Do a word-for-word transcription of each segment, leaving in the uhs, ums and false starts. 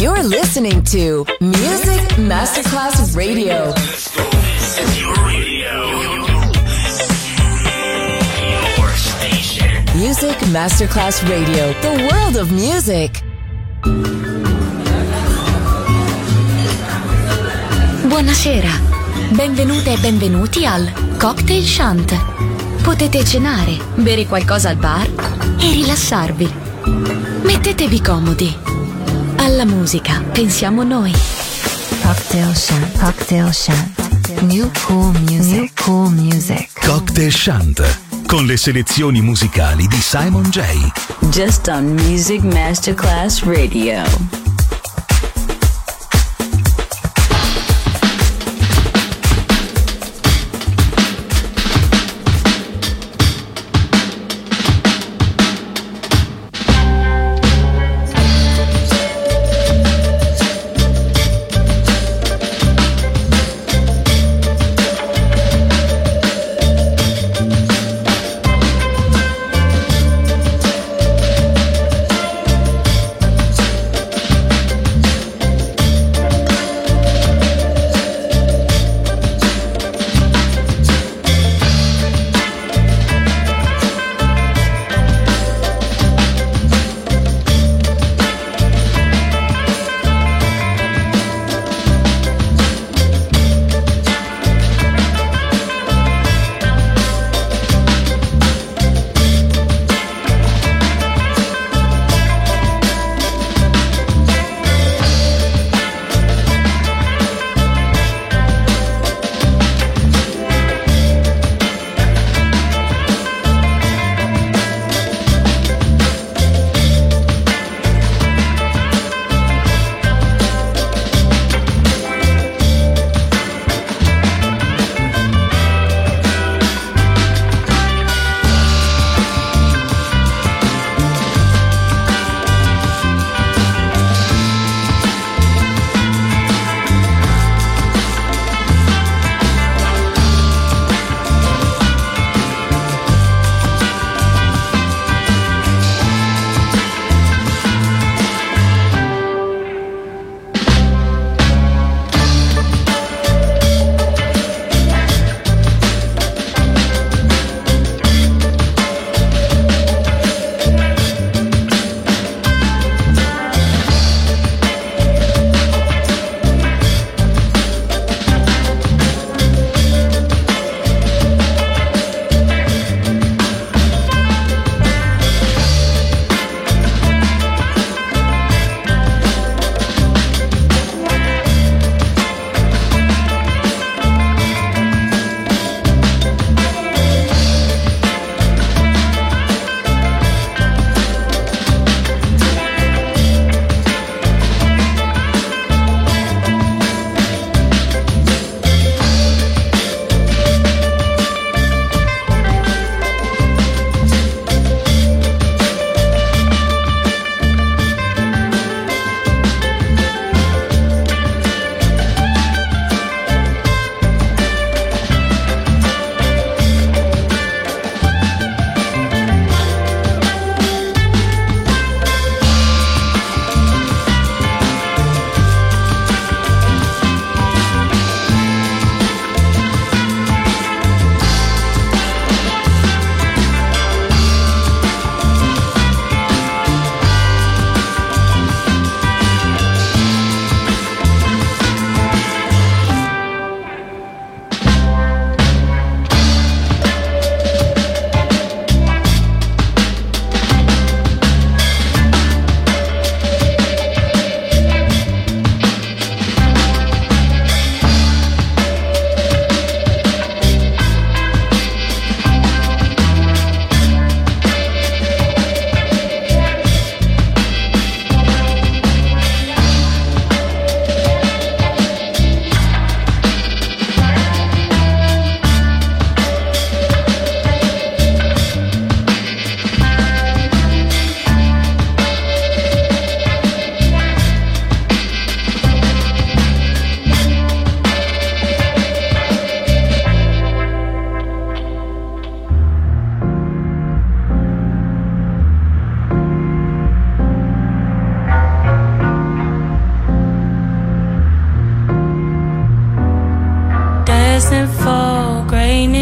You're listening to Music Masterclass Radio. This is your radio. Your station. Music Masterclass Radio. The world of music. Buonasera, benvenute e benvenuti al Cocktail Chant. Potete cenare, bere qualcosa al bar e rilassarvi. Mettetevi comodi. Alla musica pensiamo noi. Cocktail Chant, Cocktail Chant, New Cool Music, New Cool Music. Cocktail Chant con le selezioni musicali di Simon J. Just on Music Masterclass Radio.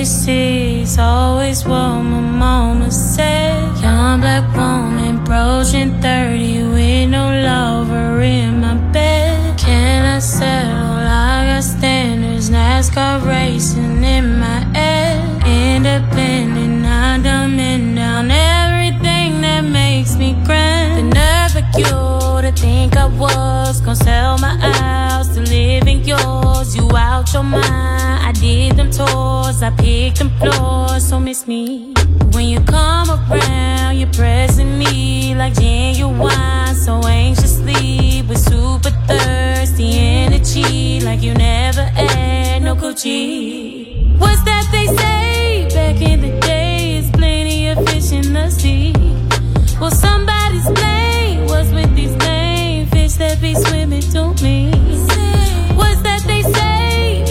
she sees, always what my mama said. Young black woman, broaching thirty, with no lover in my bed. Can I settle? I got standards, NASCAR racing in my head. Independent, I dumbing down everything that makes me grand. The nerve of you to think I was gonna sell my house to live in yours. You out your mind. I did them tours, I picked them floors, so miss me. When you come around, you're pressing me like genuine, so anxiously. We're super thirsty energy, like you never had no coochie. What's that they say? Back in the day, it's plenty of fish in the sea. Well, somebody's playing. What's with these lame fish that be swimming to me? What's that they say?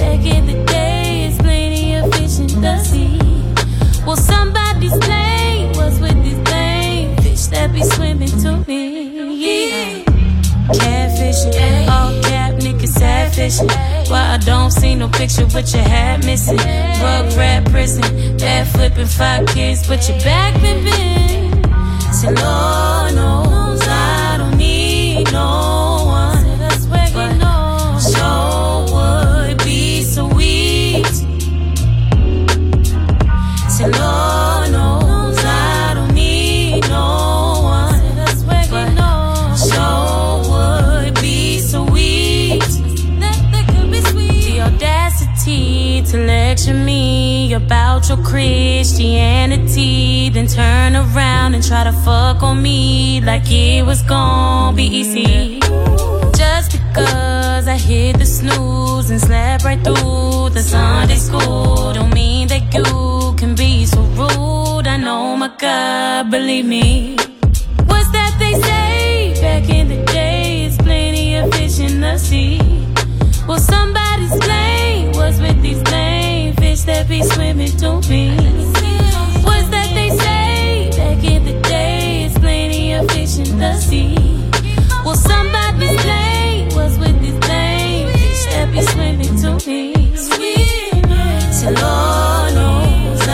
Back in the day, the sea. Well, somebody's name was with this name fish that be swimming to me. Yeah. Catfish, all cap niggas sad fishing. Why I don't see no picture with your hat missing. Rug rat prison, bad flipping five kids, but your back been bent. So Lord knows I don't need no one. But show would be so weak. Lord knows I don't need no one, but sure would be so weak. The audacity to lecture me about your Christianity, then turn around and try to fuck on me like it was gonna be easy. Just because I hit the snooze and slept right through the Sunday school, don't mean that you can be so rude. I know my God, believe me. What's that they say? Back in the day, it's plenty of fish in the sea. Well, somebody's playing. What's with these lame fish that be swimming to me? What's that they say? Back in the day, it's plenty of fish in the sea. Well, somebody's playing. What's with these lame fish that be swimming to me? So Lord knows no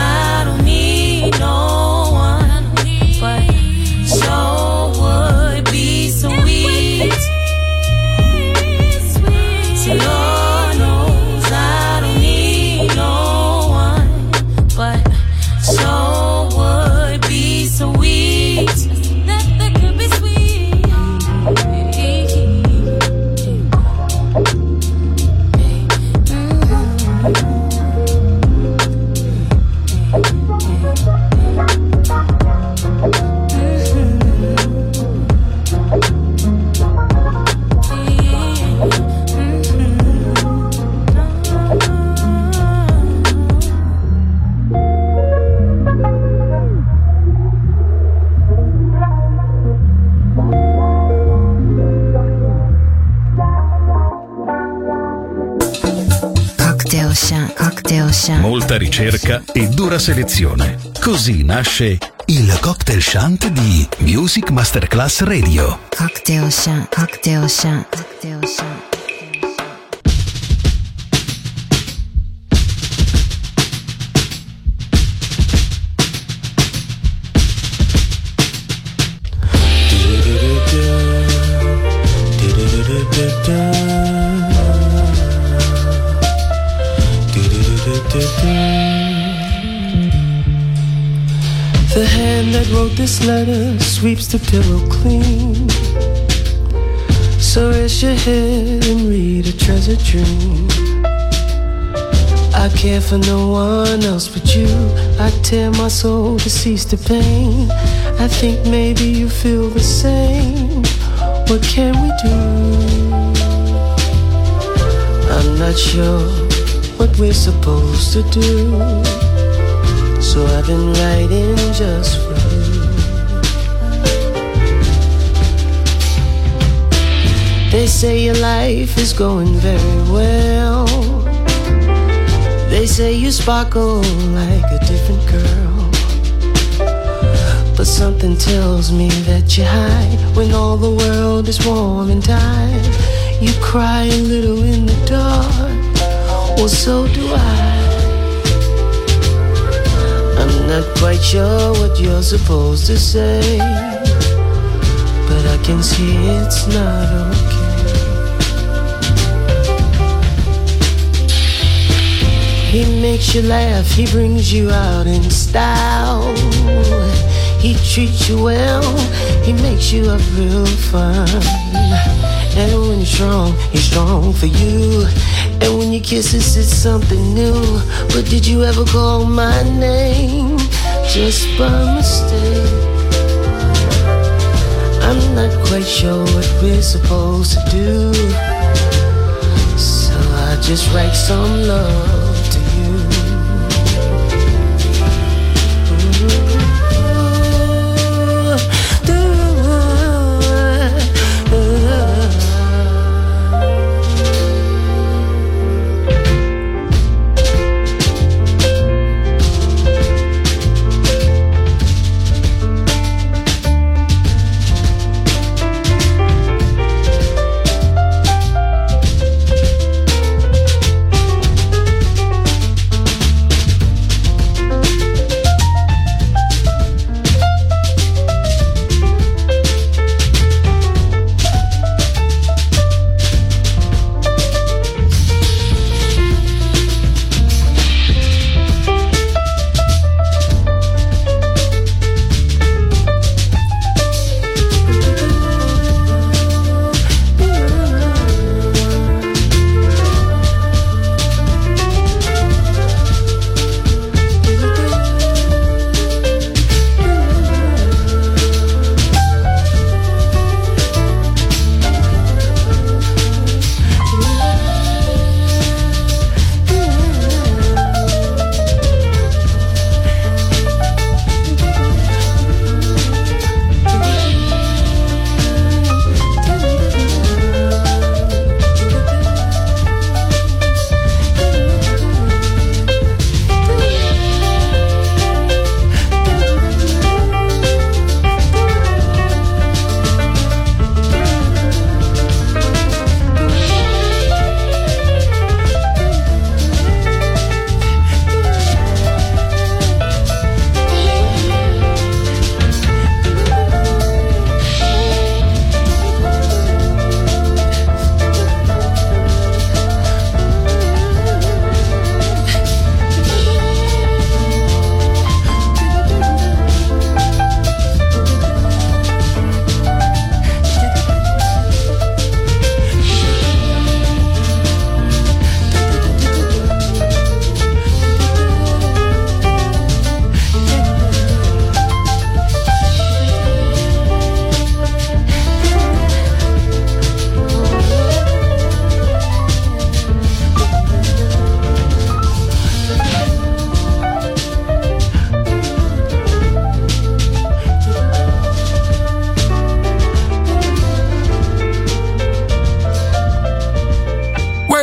one, but sure would be so weak. So Lord knows I don't need no one, but sure would be so weak. That that could be sweet. Mm-hmm. Molta ricerca e dura selezione. Così nasce il Cocktail Chant di Music Masterclass Radio. Cocktail Chant, Cocktail Chant, Cocktail Chant. The hand that wrote this letter sweeps the pillow clean. So rest your head and read a treasure dream. I care for no one else but you. I tear my soul to cease the pain. I think maybe you feel the same. What can we do? I'm not sure what we're supposed to do, so I've been writing just for you. They say your life is going very well. They say you sparkle like a different girl, but something tells me that you hide. When all the world is warm and tired, you cry a little in the dark. Well, so do I. not quite sure what you're supposed to say, but I can see it's not okay. He makes you laugh, he brings you out in style. He treats you well, he makes you up real fun. And when you're strong, he's strong for you. And when you kiss us, it's something new. But did you ever call my name just by mistake? I'm not quite sure what we're supposed to do, so I just write some love to you.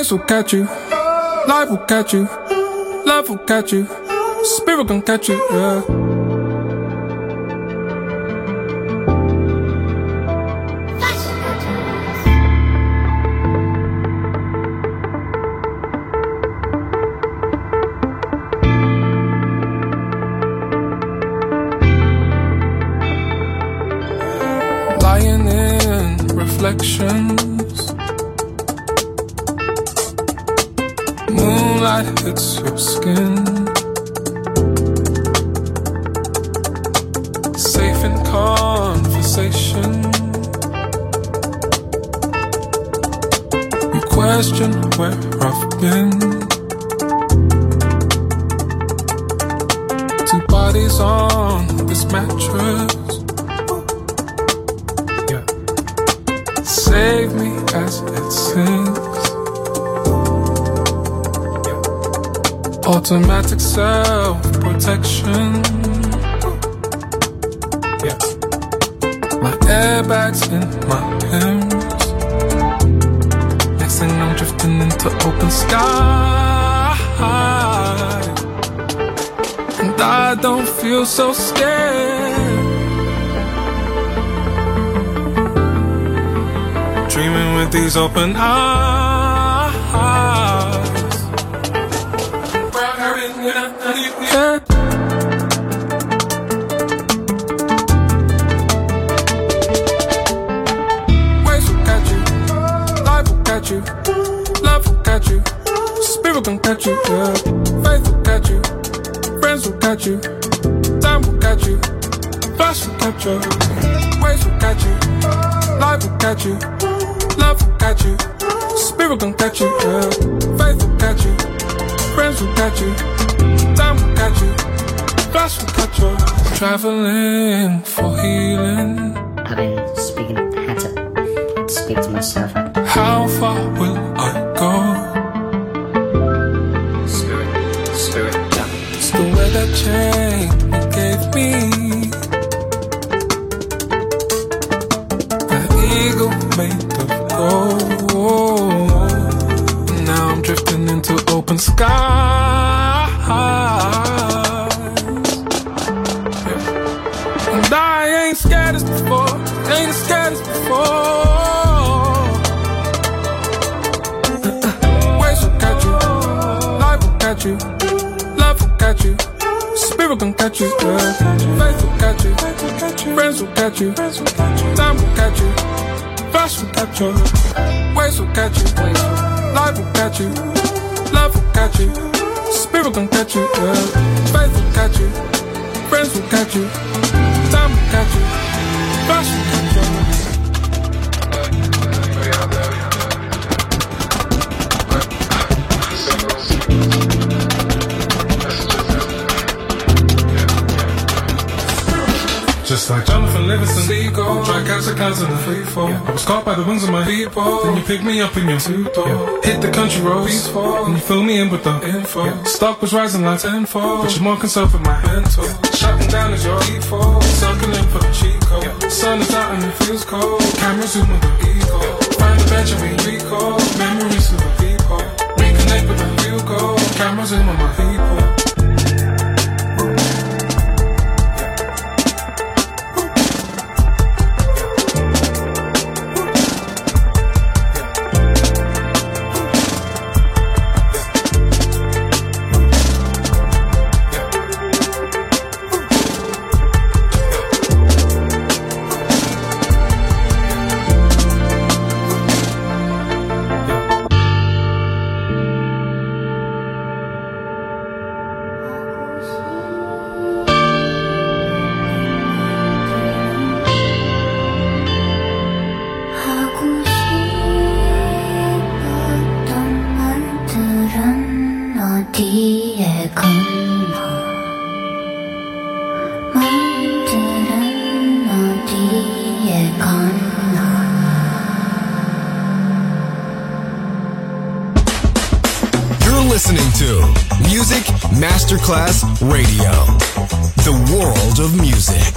Will catch you, life will catch you, love will catch you, spirit can catch you, yeah. Lying in reflections, moonlight hits your skin, safe in conversation, you question where I've been, two bodies on this mattress, yeah. Save me as it sinks. Automatic self-protection, yeah. My airbags in my hands. Next thing I'm drifting into open sky, and I don't feel so scared. Dreaming with these open eyes. Yeah. got you, love got you, spirit gon' got you, yeah. Faith got you, friends will got you, time will got you, flash will got you, ways will got you, life will got you, love will got you, spirit gon' got you, yeah. Faith will got you, friends will got you, time will got you, flash will got you. Traveling for healing. I've been speaking of had to speak to myself. How far will I go? Spirit, spirit, yeah. It's the way that chain you gave me. The eagle made of gold. Now I'm drifting into open sky. And I ain't scared as before, ain't scared as before. Ways will catch you, life will catch you, love will catch you, spirit gon' catch you, girl. Faith will catch you, friends will catch you, time will catch you, flash will catch you. Ways will catch you, life will catch you, love will catch you, spirit gon' catch you, girl. Faith will catch you, friends will catch you, time will catch you, flash will catch you. Just like Jonathan Livingston, seagull, try to catch the clouds in the free fall. Yeah. I was caught by the wings of my people, then you picked me up in your two-door. Yeah. Hit the country roads, peaceful, and you filled me in with the info. Yeah. Stock was rising like tenfold, but you're more concerned with my mental. Yeah. Shutting down is your default, sucking in for the cheat code. Yeah. Sun is out and it feels cold, cameras zoom with the ego. Yeah. Find a bench and we recall, memories of the people. Reconnect with the real goal, cameras in with my people. Masterclass Radio, the world of music.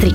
nostri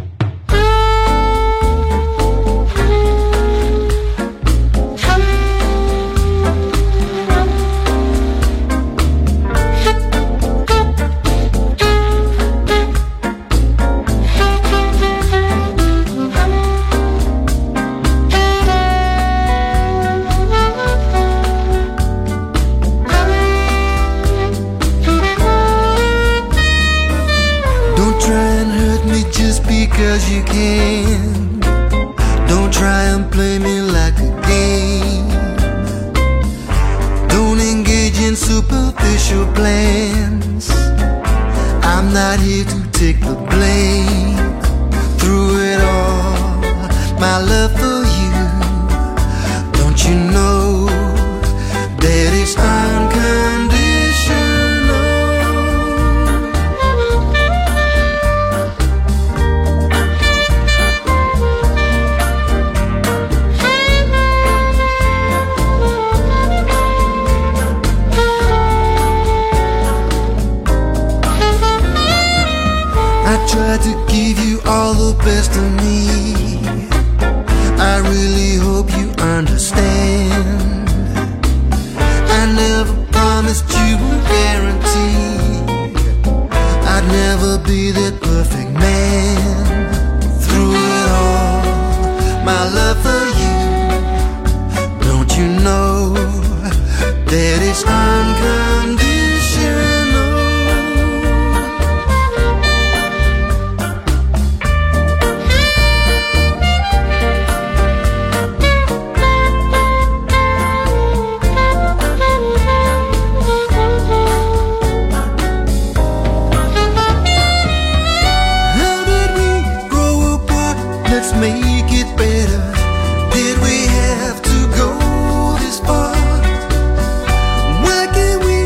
Cause you can. Don't try and play me like a game. Don't engage in superficial plans. I'm not here to take the blame. Through it all, my love for you. Don't you know that it's unconditional? Try to give you all the best of me. I really hope you understand. I never promised you a guarantee. I'd never be that perfect man. Through it all, my love for you. Don't you know that it's unconditional? Did we have to go this far? Why can't we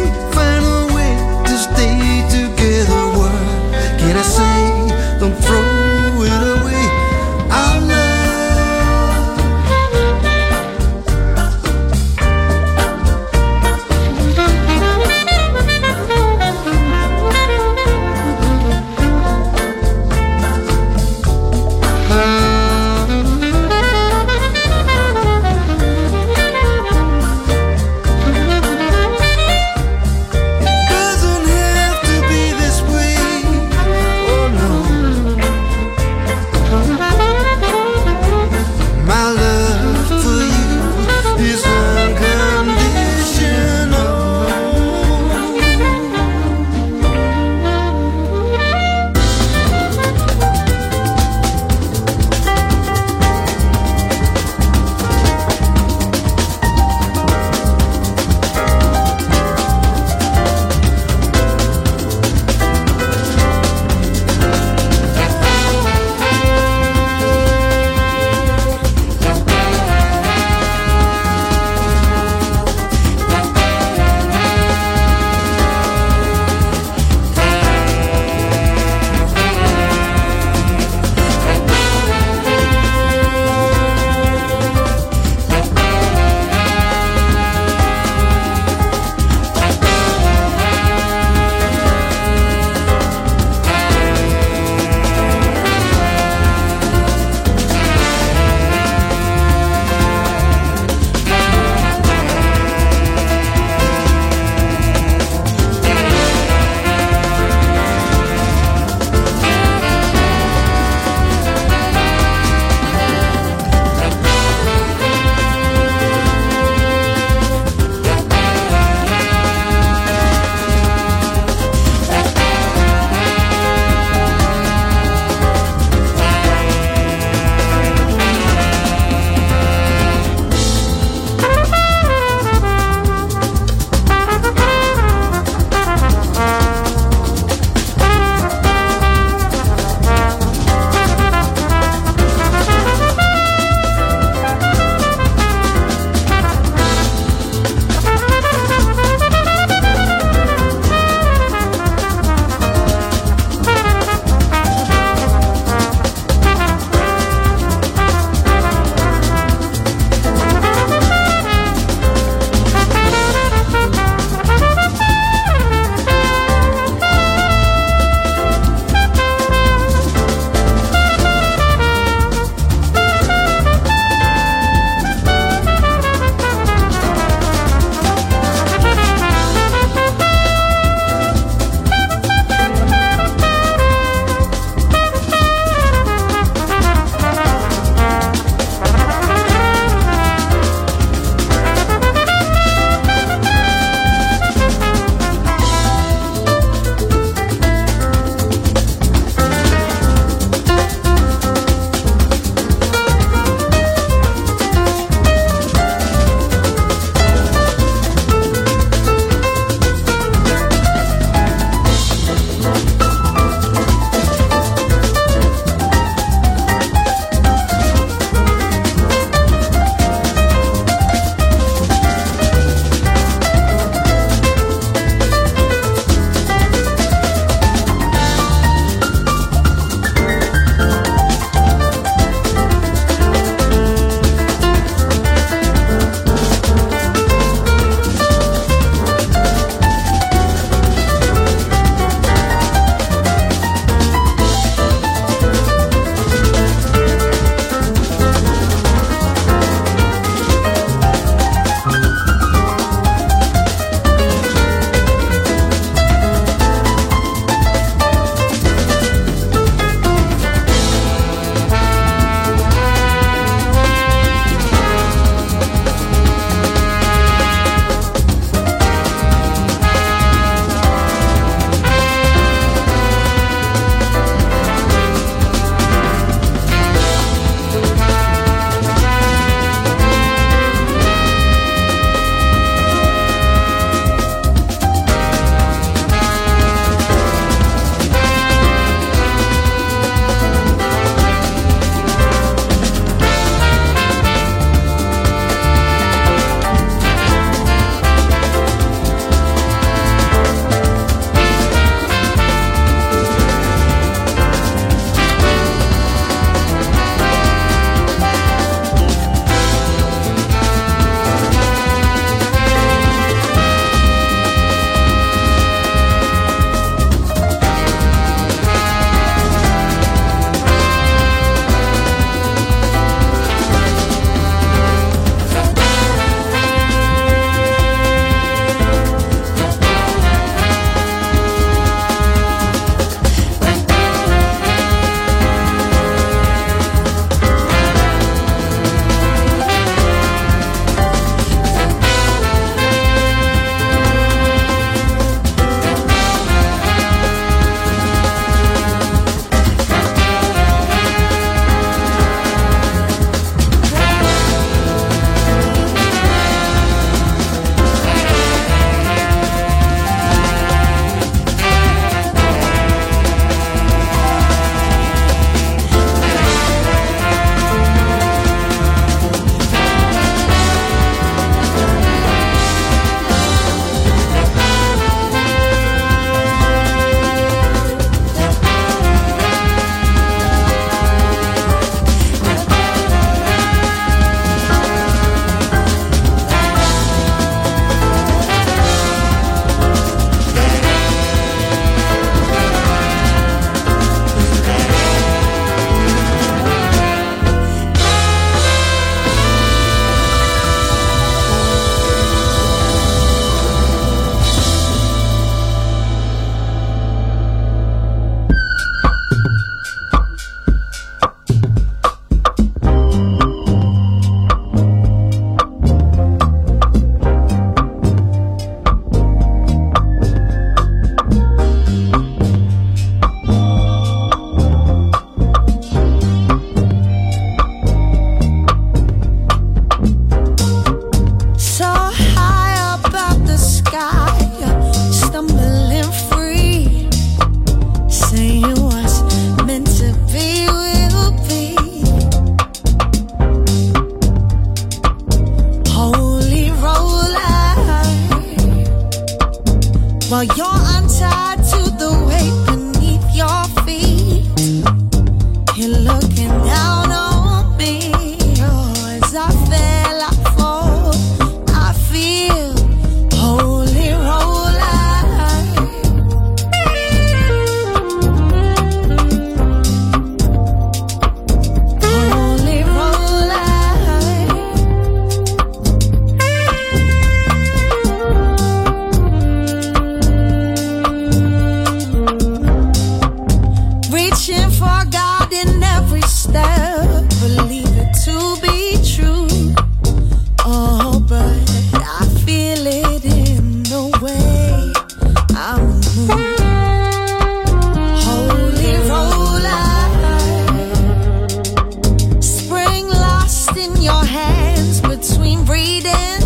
while you're untied to the weight beneath your feet. You're looking down on me. Oh, as I fell, I fall. I feel holy roller, holy roller. Reaching for God in every step, believe it to be true. Oh, but I feel it in the way I move. Holy roller, spring lost in your hands between breathing.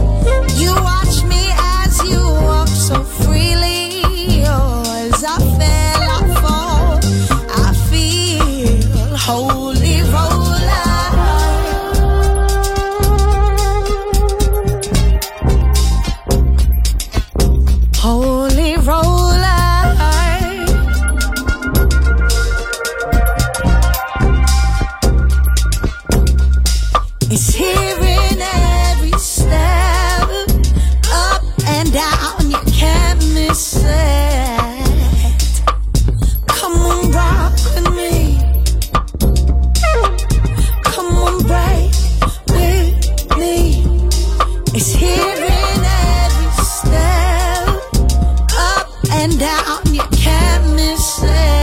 You watch me as you walk so freely. Oh, as I fell, I fall. I feel holy roller. Holy roller. It's here in every step, up and down, you can't miss it. Come on, rock with me. Come on, break with me. It's here in every step, up and down, you can't miss it.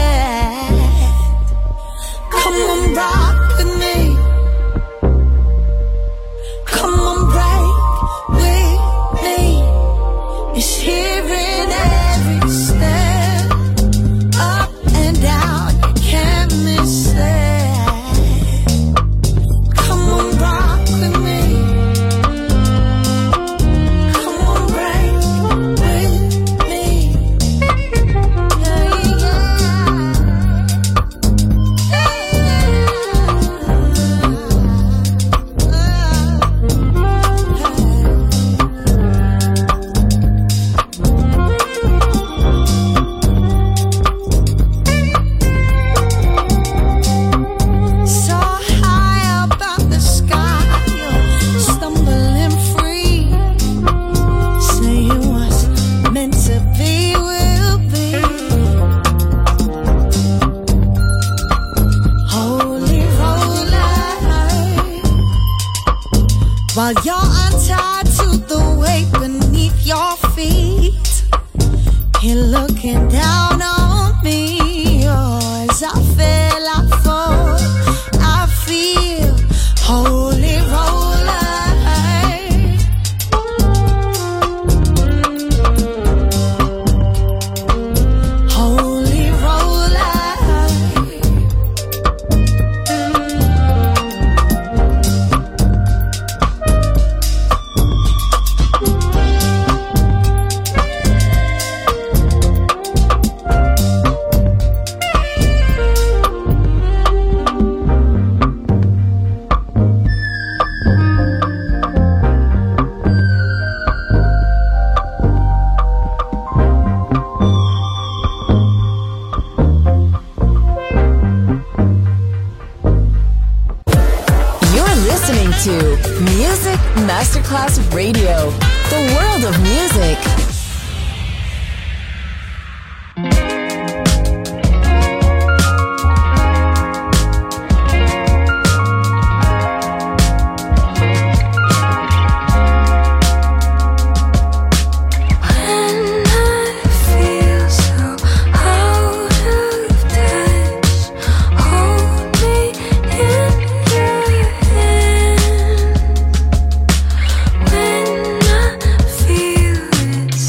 Come on, rock with me. Come on, break with me. It's here in every step, up and down, you can't miss it. Come on, rock with me. Come on, break with me. Yeah, yeah, yeah. Yeah. So high up in the sky, you're stumbling free. Say it was meant to be, will be. Holy roller, while you're untied to the weight beneath your feet. You're looking down on me. Oh, as I fell, I fall. I feel holy roller. Holy roller. You're listening to Music Masterclass Radio, the world of music. When I feel so out of touch, hold me in your hand. When I feel it's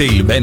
cocktail ben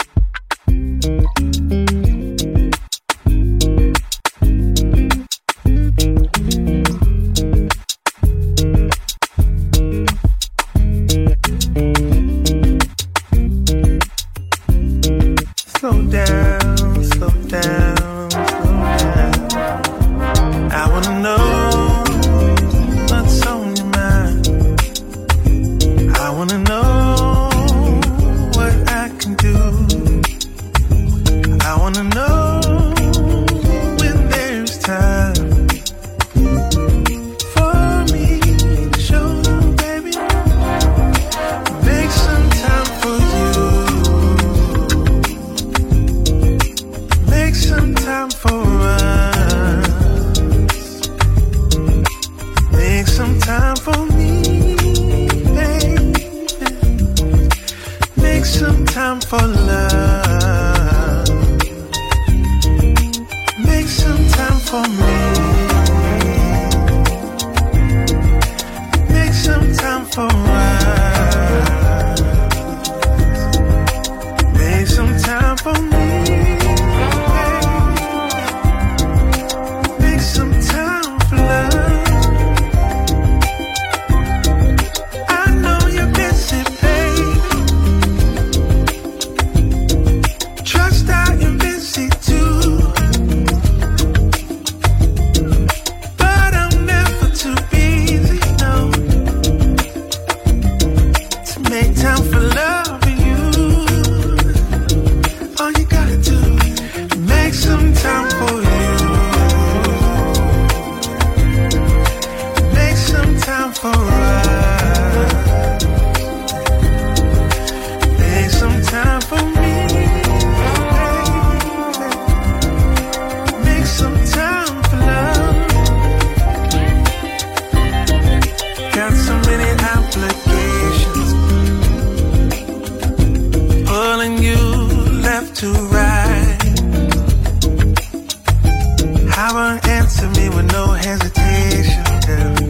Answer me with no hesitation, girl.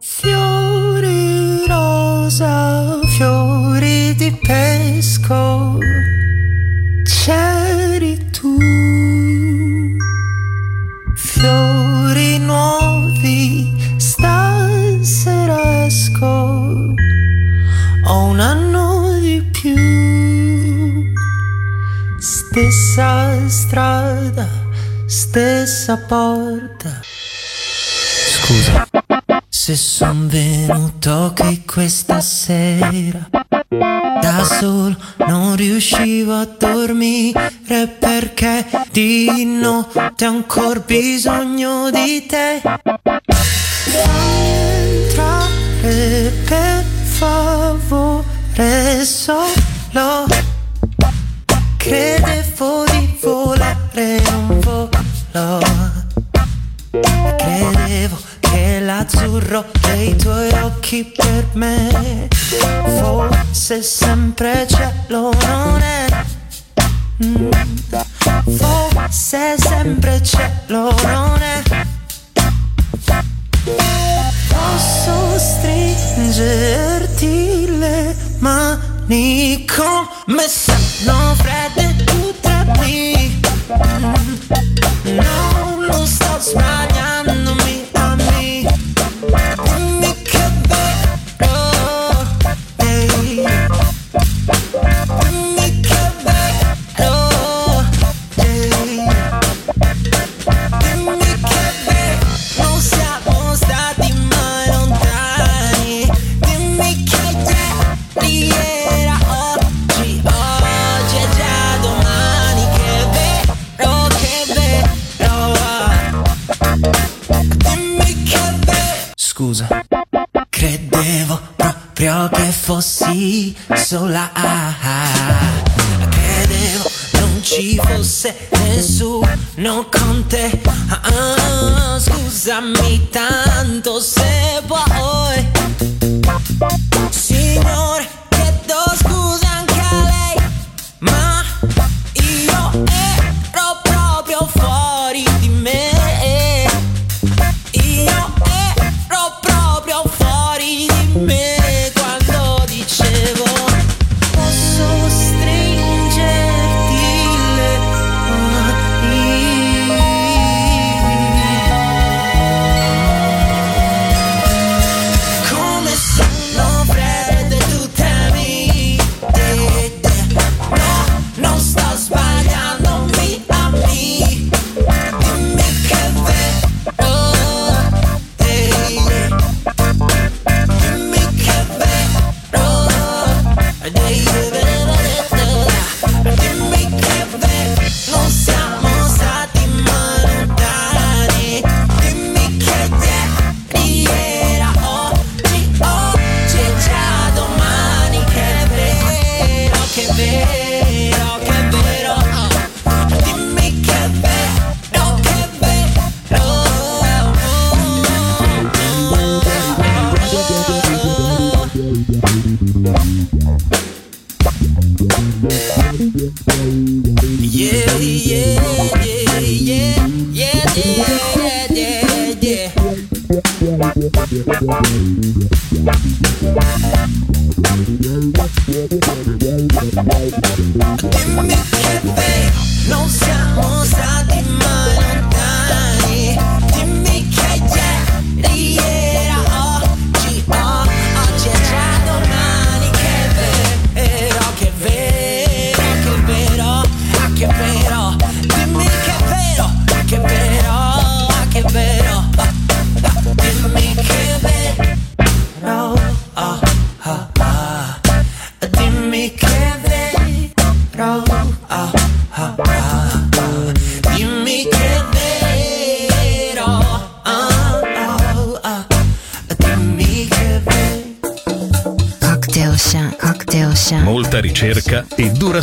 Fiori rosa, fiori di pesco, c'eri tu. Fiori nuovi, stasera esco, ho un anno di più. Stessa strada, stessa porta. Scusa se son venuto che questa sera da solo non riuscivo a dormire, perché di notte ho ancora bisogno di te. Fammi entrare per favore solo, credevo di volare, non volo, credevo che l'azzurro dei tuoi occhi per me fosse sempre cielo, non è. Fosse sempre cielo, non è. Posso stringerti le mani come stanno fredde tutte qui. No, non sto sbagliandomi a me. Dimmi che bello, hey. Dimmi che bello, hey. Dimmi che bello, non siamo stati mai lontani. Dimmi che ieri era oggi, oggi è già domani. Che bello, che bello, dimmi che bello. Scusa, credevo proprio che fossi sola, credevo non ci fosse nessuno con te. Ah, scusami tanto se vuoi, signore, chiedo scusa anche a lei, ma io ero proprio fuori di me. Io ero proprio fuori di me quando dicevo posso stringerti le mani come sono fredde tutte mie. No, non sto sbagliandomi a me. Dimmi che vero, hey. Dimmi che vero, hey. Dimmi che vero, non siamo stati mai lontani. Dimmi che ieri era oggi, oggi è già domani. Che vero, che vero, che vero, dimmi che vero, che vero. Yeah, yeah, yeah, yeah, yeah, yeah, yeah, yeah. Dimmi che vero, non siamo stati mai lontani. Dimmi che ieri era oggi, oh, oggi è già domani. Che vero, che vero, che vero, ah, che vero. Dimmi che vero, che vero, ah, che vero, ah, ah. Dimmi che vero, ah, ah, ah. Dimmi che vero, ah, ah, ah. Dimmi che vero, ah, ah, ah. Dimmi che vero. Cocktail Chant, Cocktail Chant. Molta ricerca e dura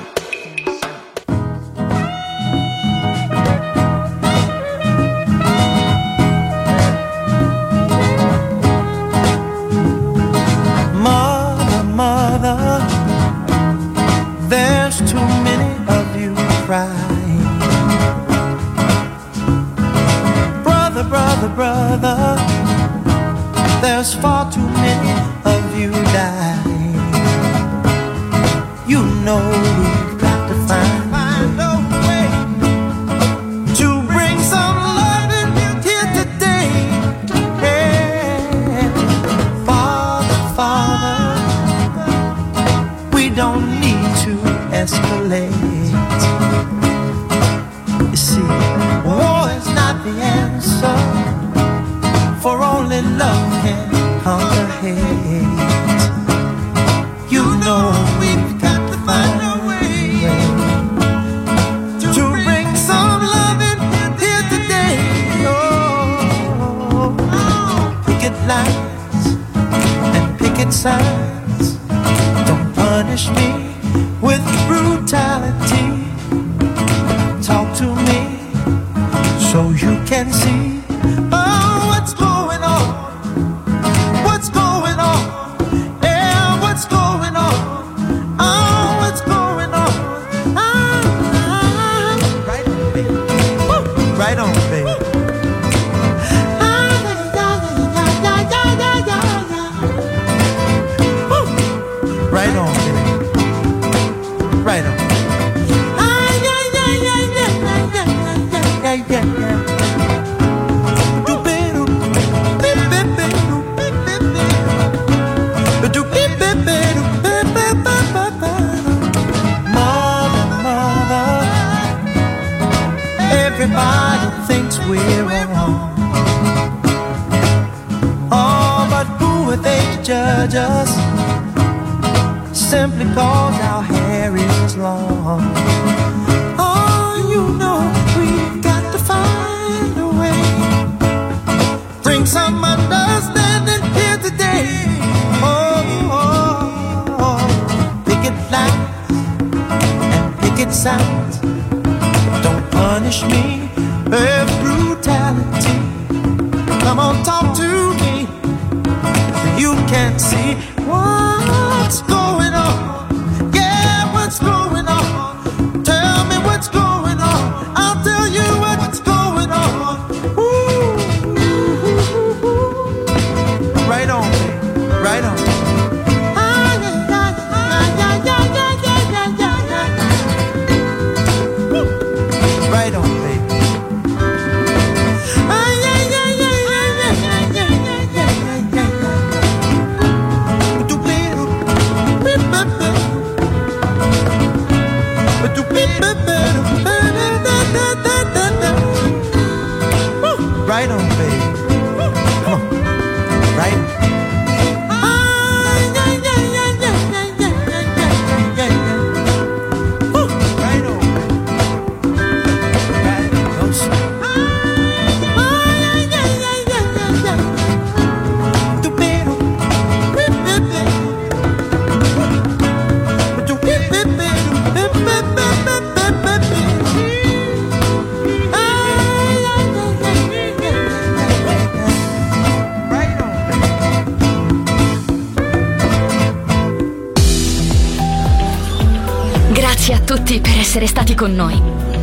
brother, brother, there's far too many of you dying. You know we've got to find, find a way to bring some love and beauty here today. Yeah. Father, Father, we don't need to escalate. You see, war is not the answer, for only love can conquer hate. You know we've got to find a way to bring some love in here today. Oh, picket lines and picket signs, don't punish me with brutality. Talk to me so you can see. Oh, what's going on? What's going on? Yeah, what's going on? Oh, what's going on? Ah, ah. Right on, baby. Woo. Right on, baby. Woo. Right on, baby. Right on. Mother, mother, everybody thinks we're wrong. Oh, but who are they to judge us simply cause our hair is long? Oh, you know we've got to find a way, bring some understanding here today. Oh, oh, oh. Picket lines and picket signs, don't punish me with brutality. Come on, talk to me, you can see what's going on. Yeah, what's going on? Tell me what's going on. I'll tell you what's going on. Ooh, ooh, ooh, ooh. Right on, baby. Right on. Right on, baby. Right on, baby. Come on. Right. Right on. Right on. Don't tutti per essere stati con noi.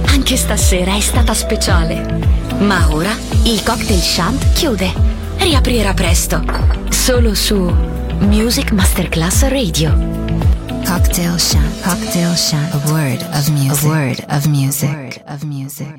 Anche stasera è stata speciale. Ma ora il Cocktail Chant chiude. Riaprirà presto. Solo su Music Masterclass Radio. Cocktail Chant. Cocktail Chant. A word of music. A word of music.